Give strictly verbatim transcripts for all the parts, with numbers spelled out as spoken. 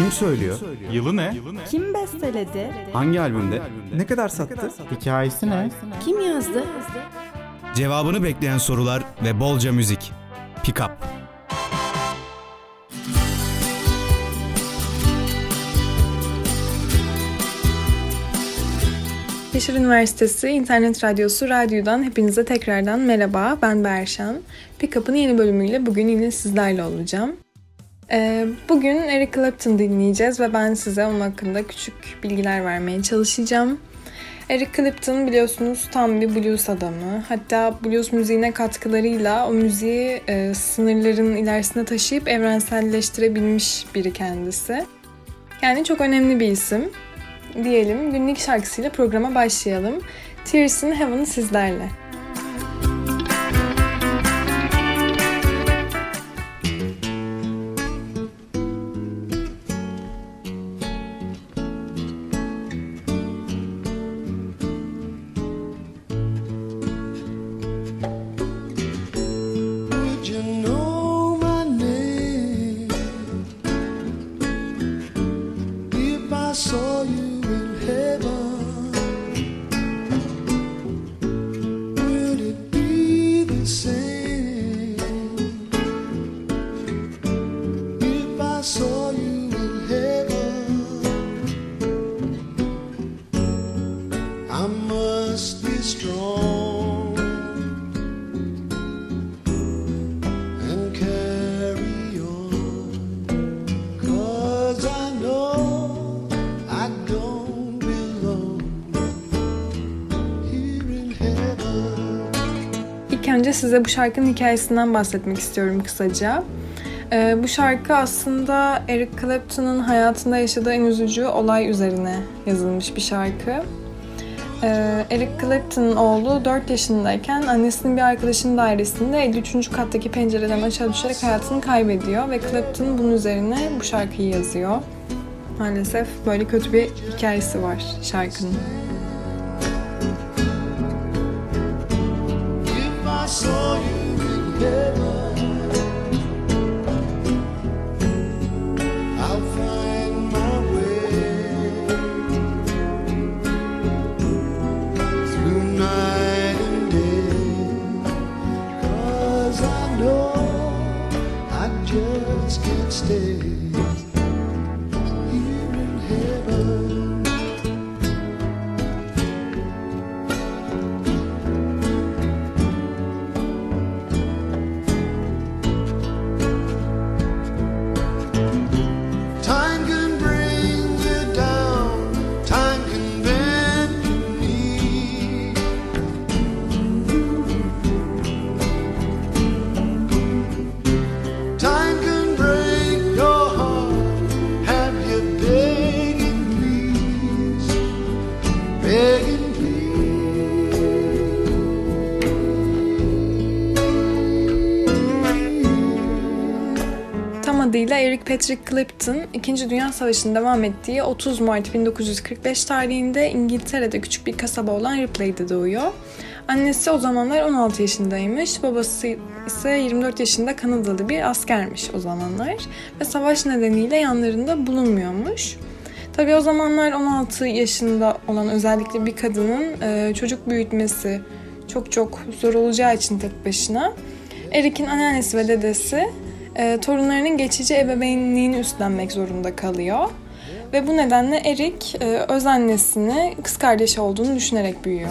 Kim söylüyor? Kim söylüyor? Yılı ne? Kim besteledi? Hangi albümde? Ne kadar sattı? Hikayesi ne? Kim yazdı? Cevabını bekleyen sorular ve bolca müzik. Pikap. Yaşar Üniversitesi İnternet Radyosu Radyo'dan hepinize tekrardan merhaba. Ben Berşem. Pikap'ın yeni bölümüyle bugün yine sizlerle olacağım. Bugün Eric Clapton dinleyeceğiz ve ben size onun hakkında küçük bilgiler vermeye çalışacağım. Eric Clapton biliyorsunuz tam bir blues adamı. Hatta blues müziğine katkılarıyla o müziği e, sınırların ilerisine taşıyıp evrenselleştirebilmiş biri kendisi. Yani çok önemli bir isim. Diyelim günlük şarkısıyla programa başlayalım. Tears in Heaven sizlerle. Önce size bu şarkının hikayesinden bahsetmek istiyorum kısaca. Ee, bu şarkı aslında Eric Clapton'ın hayatında yaşadığı en üzücü olay üzerine yazılmış bir şarkı. Ee, Eric Clapton'ın oğlu dört yaşındayken annesinin bir arkadaşının dairesinde elli üçüncü kattaki pencereden aşağı düşerek hayatını kaybediyor ve Clapton bunun üzerine bu şarkıyı yazıyor. Maalesef böyle kötü bir hikayesi var şarkının. Saw you in heaven. I'll find my way through night and day. 'Cause I know I just can't stay. Adıyla Eric Patrick Clapton, İkinci Dünya Savaşı'nın devam ettiği otuz Mart bin dokuz yüz kırk beş tarihinde İngiltere'de küçük bir kasaba olan Ripley'de doğuyor. Annesi o zamanlar on altı yaşındaymış, babası ise yirmi dört yaşında Kanadalı bir askermiş o zamanlar ve savaş nedeniyle yanlarında bulunmuyormuş. Tabii o zamanlar on altı yaşında olan özellikle bir kadının çocuk büyütmesi çok çok zor olacağı için tek başına Eric'in anneannesi ve dedesi E, torunlarının geçici ebeveynliğini üstlenmek zorunda kalıyor. Ve bu nedenle Eric e, öz annesini kız kardeşi olduğunu düşünerek büyüyor.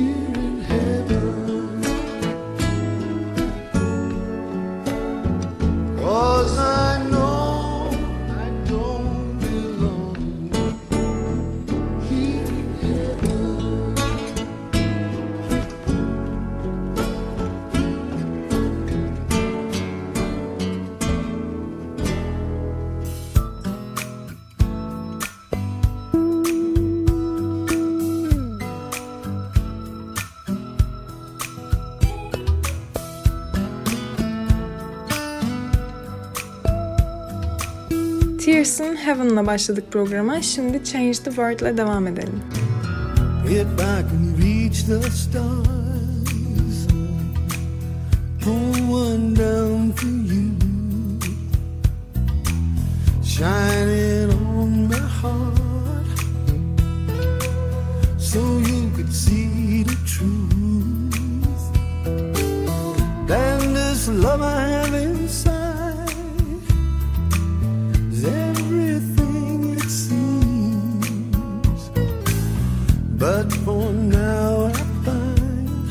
Here in heaven. Tears in Heaven'la başladık programa. Şimdi Change the World'la devam edelim. If I can reach the stars, pull one down for you, shine it on my heart, so you could see the truth. Then this love I have inside. But for now I find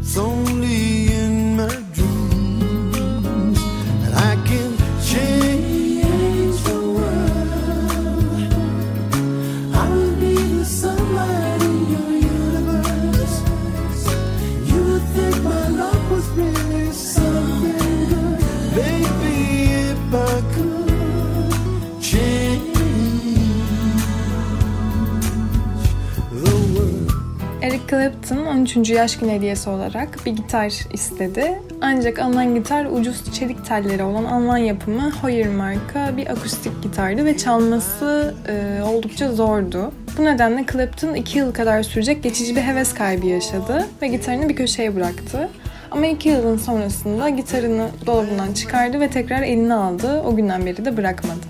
it's only in my dreams that I can change the world. I'll be the sunlight in your universe. You would think my love was really something good. Baby, if I could change. Eric Clapton on üçüncü yaş günü hediyesi olarak bir gitar istedi. Ancak alınan gitar ucuz çelik telleri olan Alman yapımı Hoyer marka bir akustik gitardı ve çalması e, oldukça zordu. Bu nedenle Clapton iki yıl kadar sürecek geçici bir heves kaybı yaşadı ve gitarını bir köşeye bıraktı. Ama iki yılın sonrasında gitarını dolabından çıkardı ve tekrar eline aldı. O günden beri de bırakmadı.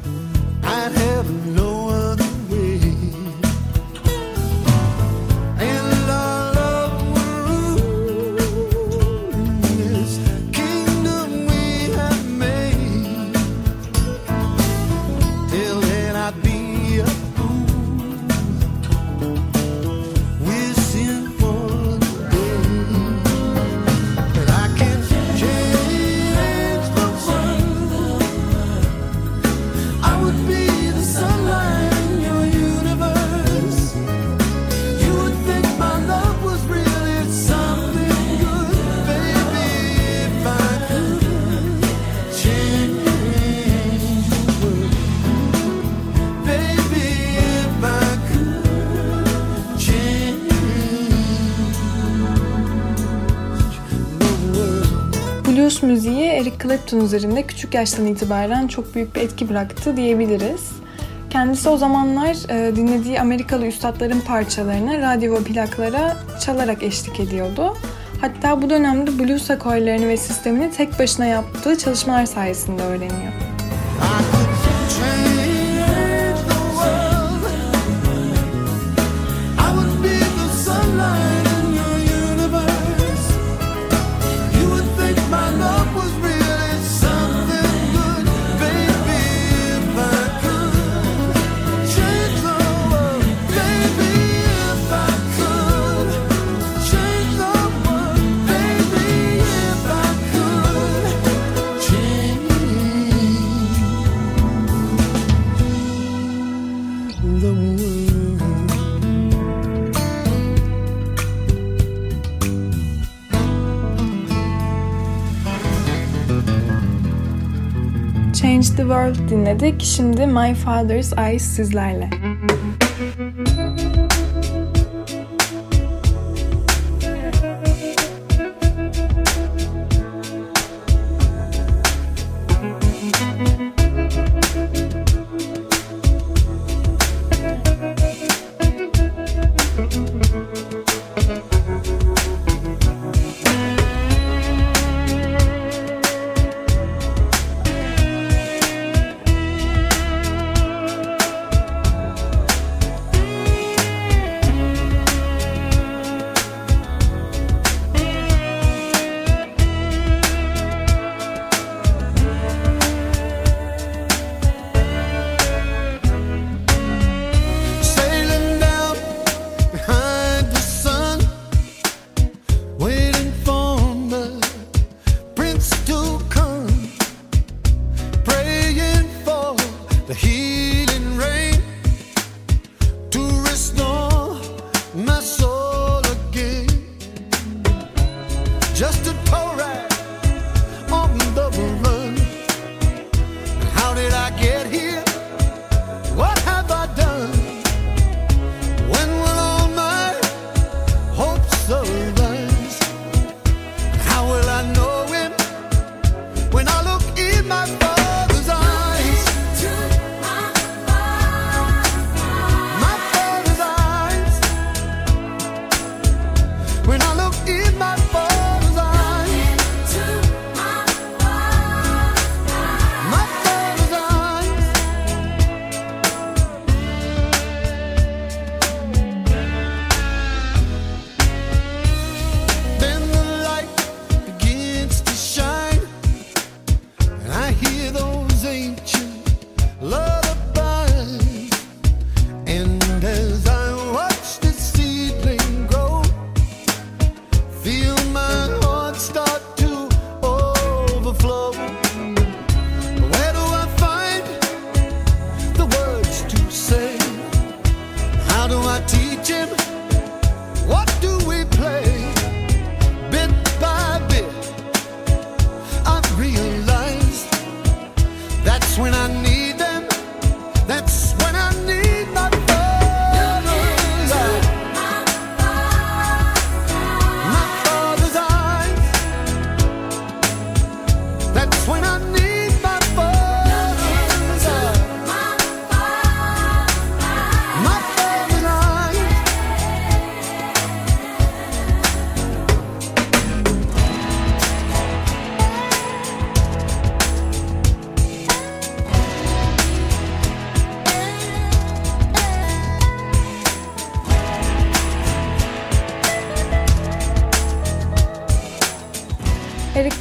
Blues müziği Eric Clapton üzerinde küçük yaştan itibaren çok büyük bir etki bıraktı diyebiliriz. Kendisi o zamanlar dinlediği Amerikalı üstadların parçalarını radyo ve plaklara çalarak eşlik ediyordu. Hatta bu dönemde blues akorlarını ve sistemini tek başına yaptığı çalışmalar sayesinde öğreniyor. Change the World dinledik. Şimdi My Father's Eyes sizlerle.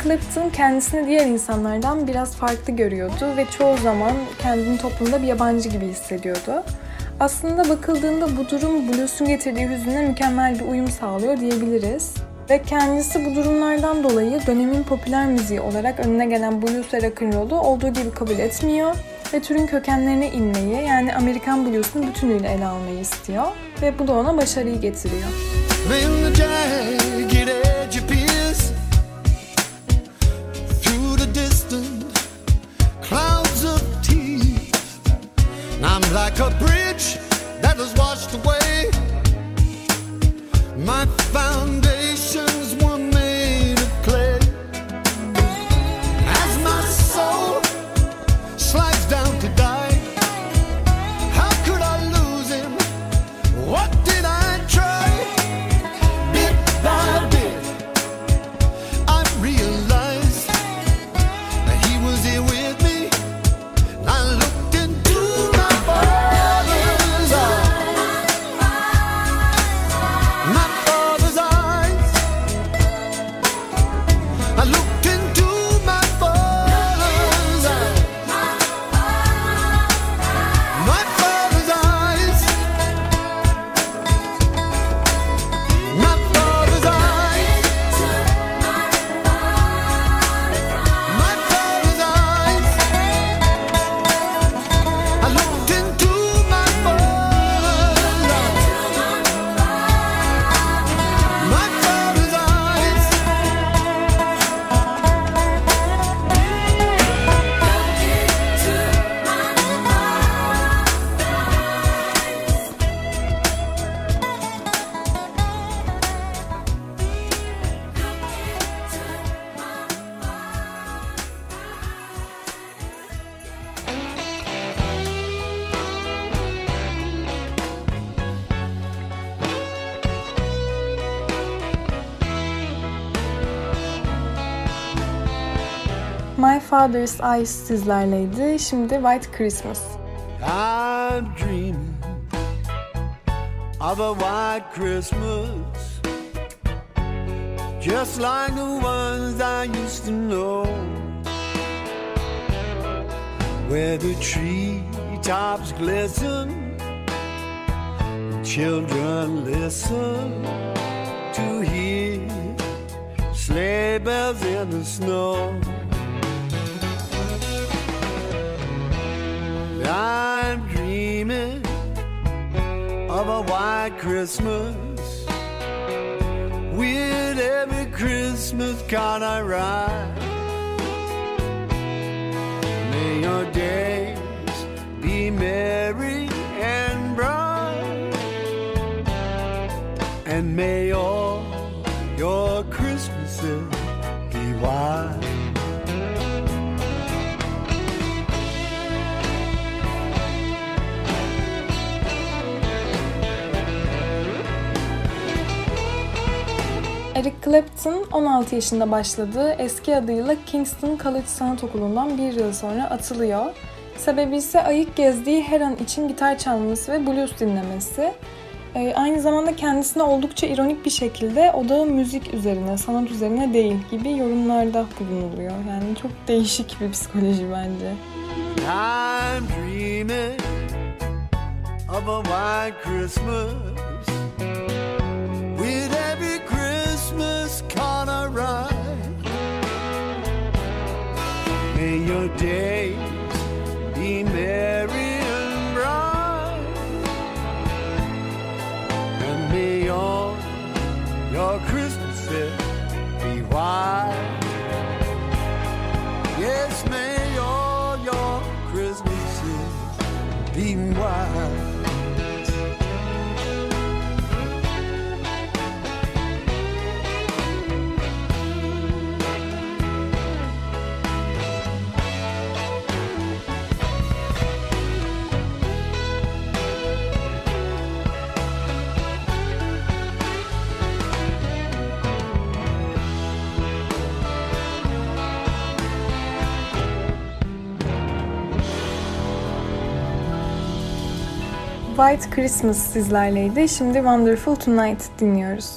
Clapton kendisini diğer insanlardan biraz farklı görüyordu ve çoğu zaman kendini toplumda bir yabancı gibi hissediyordu. Aslında bakıldığında bu durum blues'un getirdiği hüzünle mükemmel bir uyum sağlıyor diyebiliriz. Ve kendisi bu durumlardan dolayı dönemin popüler müziği olarak önüne gelen blues ve rock'n'roll'u olduğu gibi kabul etmiyor ve türün kökenlerine inmeyi, yani Amerikan blues'un bütünüyle ele almayı istiyor ve bu da ona başarıyı getiriyor. Like a bridge that was washed away, my foundations were made of clay. As my soul slides down to die, how could I lose him? What did I try? Bit by bit, I realized that he was here with me. I looked My Father's Eyes sizlerleydi. Şimdi White Christmas. I'm dreaming of a white Christmas, just like the ones I used to know, where the treetops glisten, the children listen to hear sleigh bells in the snow. I'm dreaming of a white Christmas, with every Christmas card I write. May your days be merry and bright, and may all your Christmases be white. Eric Clapton on altı yaşında başladığı eski adıyla Kingston College Sanat Okulu'ndan bir yıl sonra atılıyor. Sebebi ise ayık gezdiği her an için gitar çalması ve blues dinlemesi. Ee, aynı zamanda kendisine oldukça ironik bir şekilde odağı müzik üzerine, sanat üzerine değil gibi yorumlarda bulunuluyor. Yani çok değişik bir psikoloji bence. I'm dreaming of a white Christmas. May your days be merry and bright, your Christmas it be white. Yes, may all your Christmases be white. White Christmas sizlerleydi. Şimdi Wonderful Tonight dinliyoruz.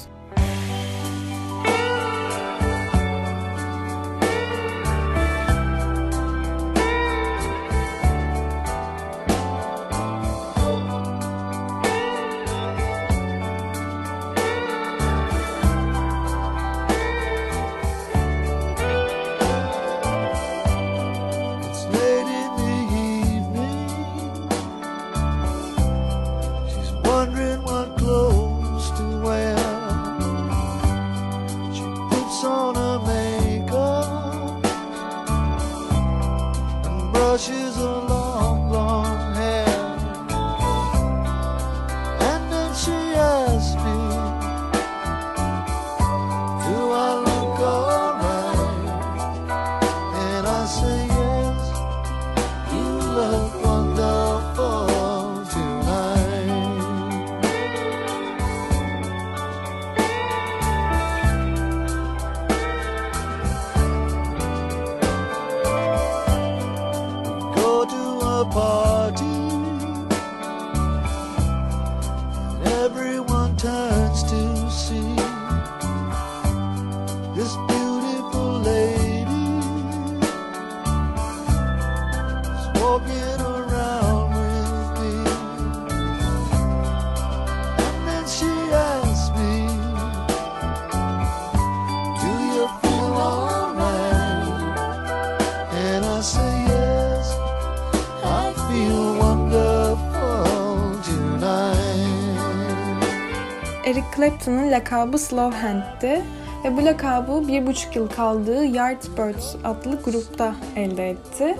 Eric Clapton'ın lakabı Slow Hand'ti ve bu lakabı bir buçuk yıl kaldığı Yardbirds adlı grupta elde etti.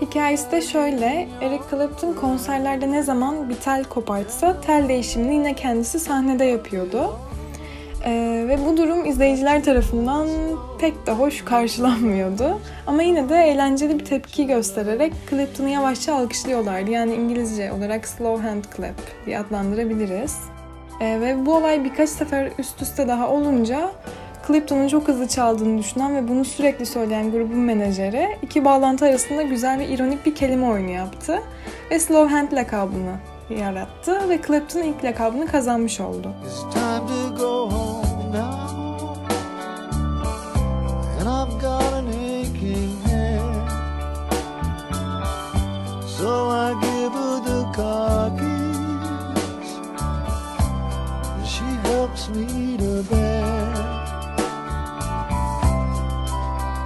Hikayesi de şöyle, Eric Clapton konserlerde ne zaman bir tel kopartsa tel değişimini yine kendisi sahnede yapıyordu. Ee, ve bu durum izleyiciler tarafından pek de hoş karşılanmıyordu. Ama yine de eğlenceli bir tepki göstererek Clapton'ı yavaşça alkışlıyorlardı. Yani İngilizce olarak Slow Hand Clap diye adlandırabiliriz. Ee, ve bu olay birkaç sefer üst üste daha olunca Clapton'un çok hızlı çaldığını düşünen ve bunu sürekli söyleyen grubun menajeri iki bağlantı arasında güzel ve ironik bir kelime oyunu yaptı ve Slow Hand lakabını yarattı ve Clapton ilk lakabını kazanmış oldu. Me to bed,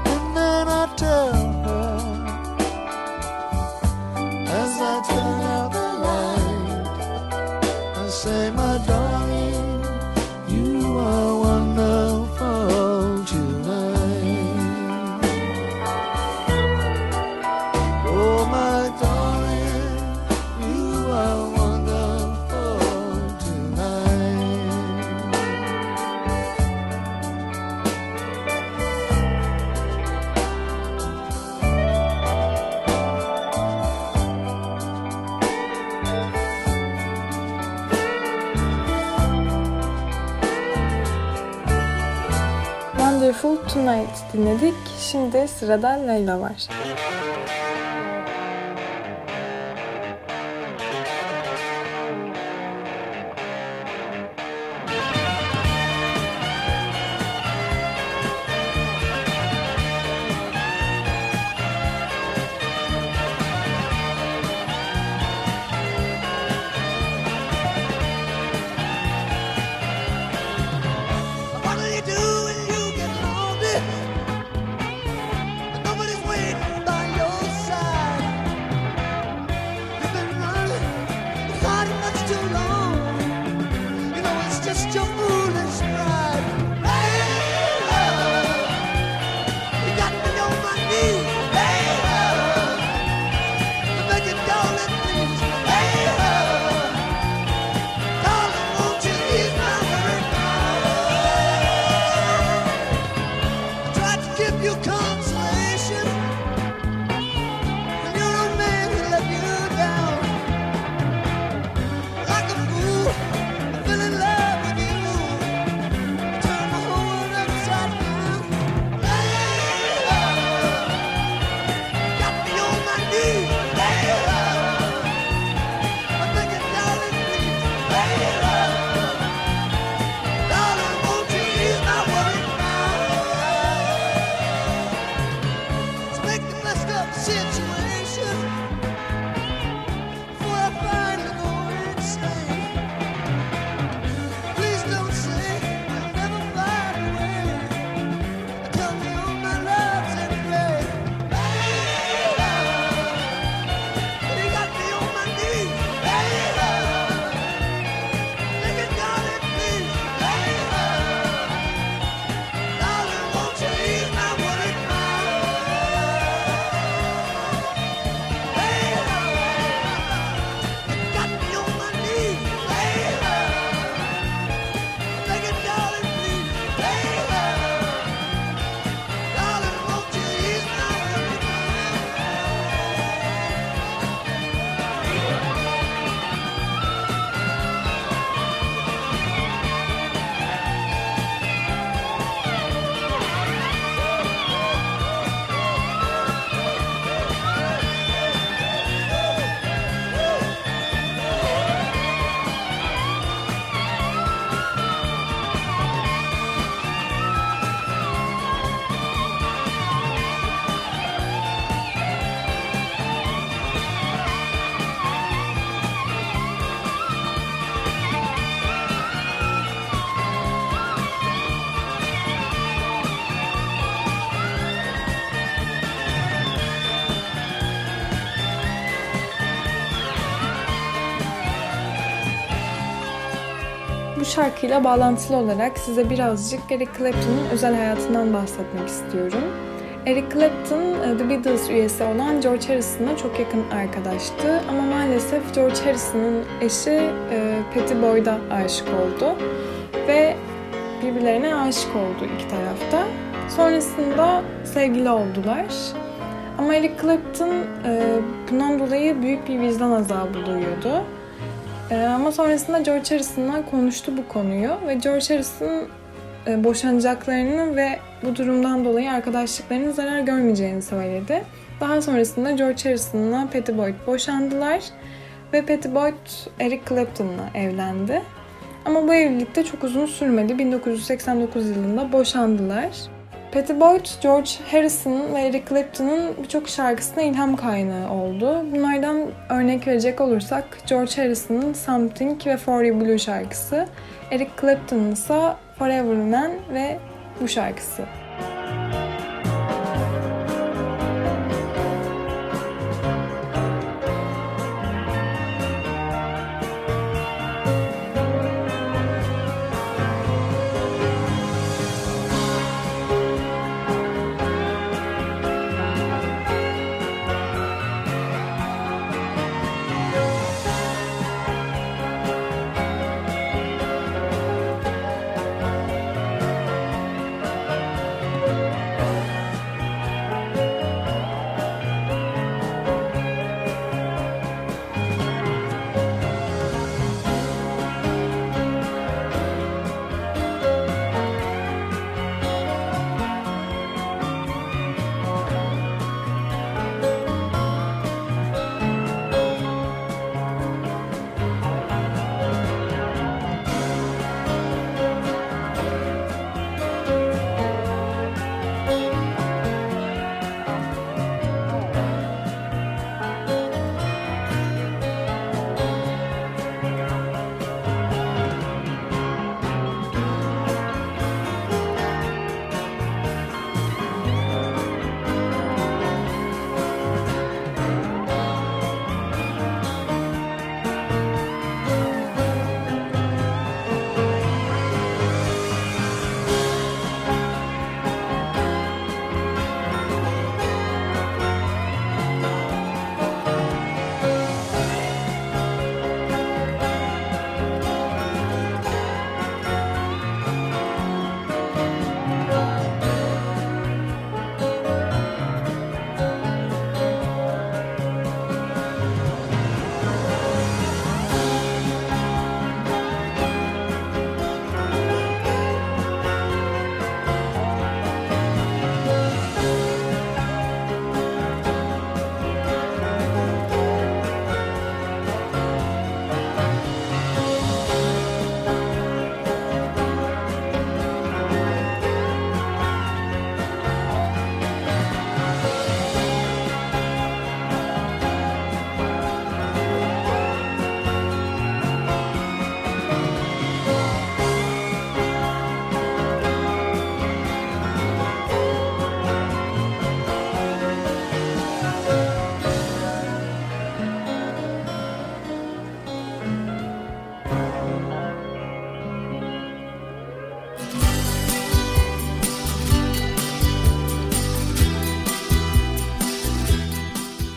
and then I tell her as I turn out the light, I say, my darling, you are wonderful tonight. Oh, my darling, you are Wonderful Tonight dinledik. Şimdi sırada Leyla var. Too long, you know, it's just your foolish pride. şarkıyla bağlantılı olarak size birazcık Eric Clapton'ın özel hayatından bahsetmek istiyorum. Eric Clapton, The Beatles üyesi olan George Harrison'la çok yakın arkadaştı ama maalesef George Harrison'ın eşi Pattie Boyd'a aşık oldu ve birbirlerine aşık oldu iki tarafta. Sonrasında sevgili oldular. Ama Eric Clapton bundan dolayı büyük bir vicdan azabı duyuyordu. Ama sonrasında George Harrison'la konuştu bu konuyu ve George Harrison boşanacaklarını ve bu durumdan dolayı arkadaşlıklarının zarar görmeyeceğini söyledi. Daha sonrasında George Harrison'la Pattie Boyd boşandılar ve Pattie Boyd Eric Clapton'la evlendi. Ama bu evlilikte çok uzun sürmedi. bin dokuz yüz seksen dokuz yılında boşandılar. Pattie Boyd, George Harrison ve Eric Clapton'ın birçok şarkısına ilham kaynağı oldu. Bunlardan örnek verecek olursak George Harrison'ın Something ve For You Blue şarkısı, Eric Clapton'ın ise Forever Man ve bu şarkısı.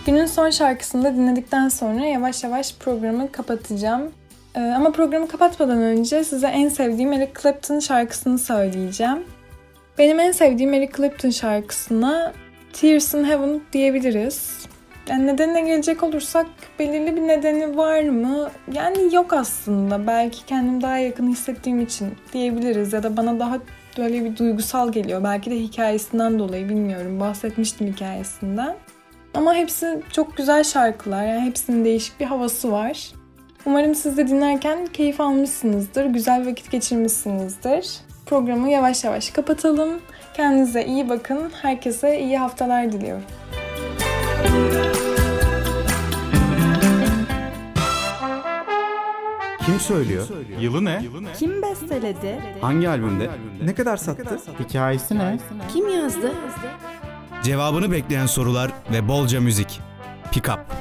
Günün son şarkısını da dinledikten sonra yavaş yavaş programı kapatacağım. Ee, ama programı kapatmadan önce size en sevdiğim Eric Clapton şarkısını söyleyeceğim. Benim en sevdiğim Eric Clapton şarkısına Tears in Heaven diyebiliriz. Yani nedenine gelecek olursak belirli bir nedeni var mı? Yani yok aslında. Belki kendim daha yakın hissettiğim için diyebiliriz ya da bana daha böyle bir duygusal geliyor. Belki de hikayesinden dolayı bilmiyorum. Bahsetmiştim hikayesinden. Ama hepsi çok güzel şarkılar. Yani hepsinin değişik bir havası var. Umarım siz de dinlerken keyif almışsınızdır, güzel vakit geçirmişsinizdir. Programı yavaş yavaş kapatalım. Kendinize iyi bakın. Herkese iyi haftalar diliyorum. Kim söylüyor? Yılı ne? Kim besteledi? Hangi albümde? Ne kadar sattı? Hikayesi ne? Kim yazdı? Cevabını bekleyen sorular ve bolca müzik. Pikap.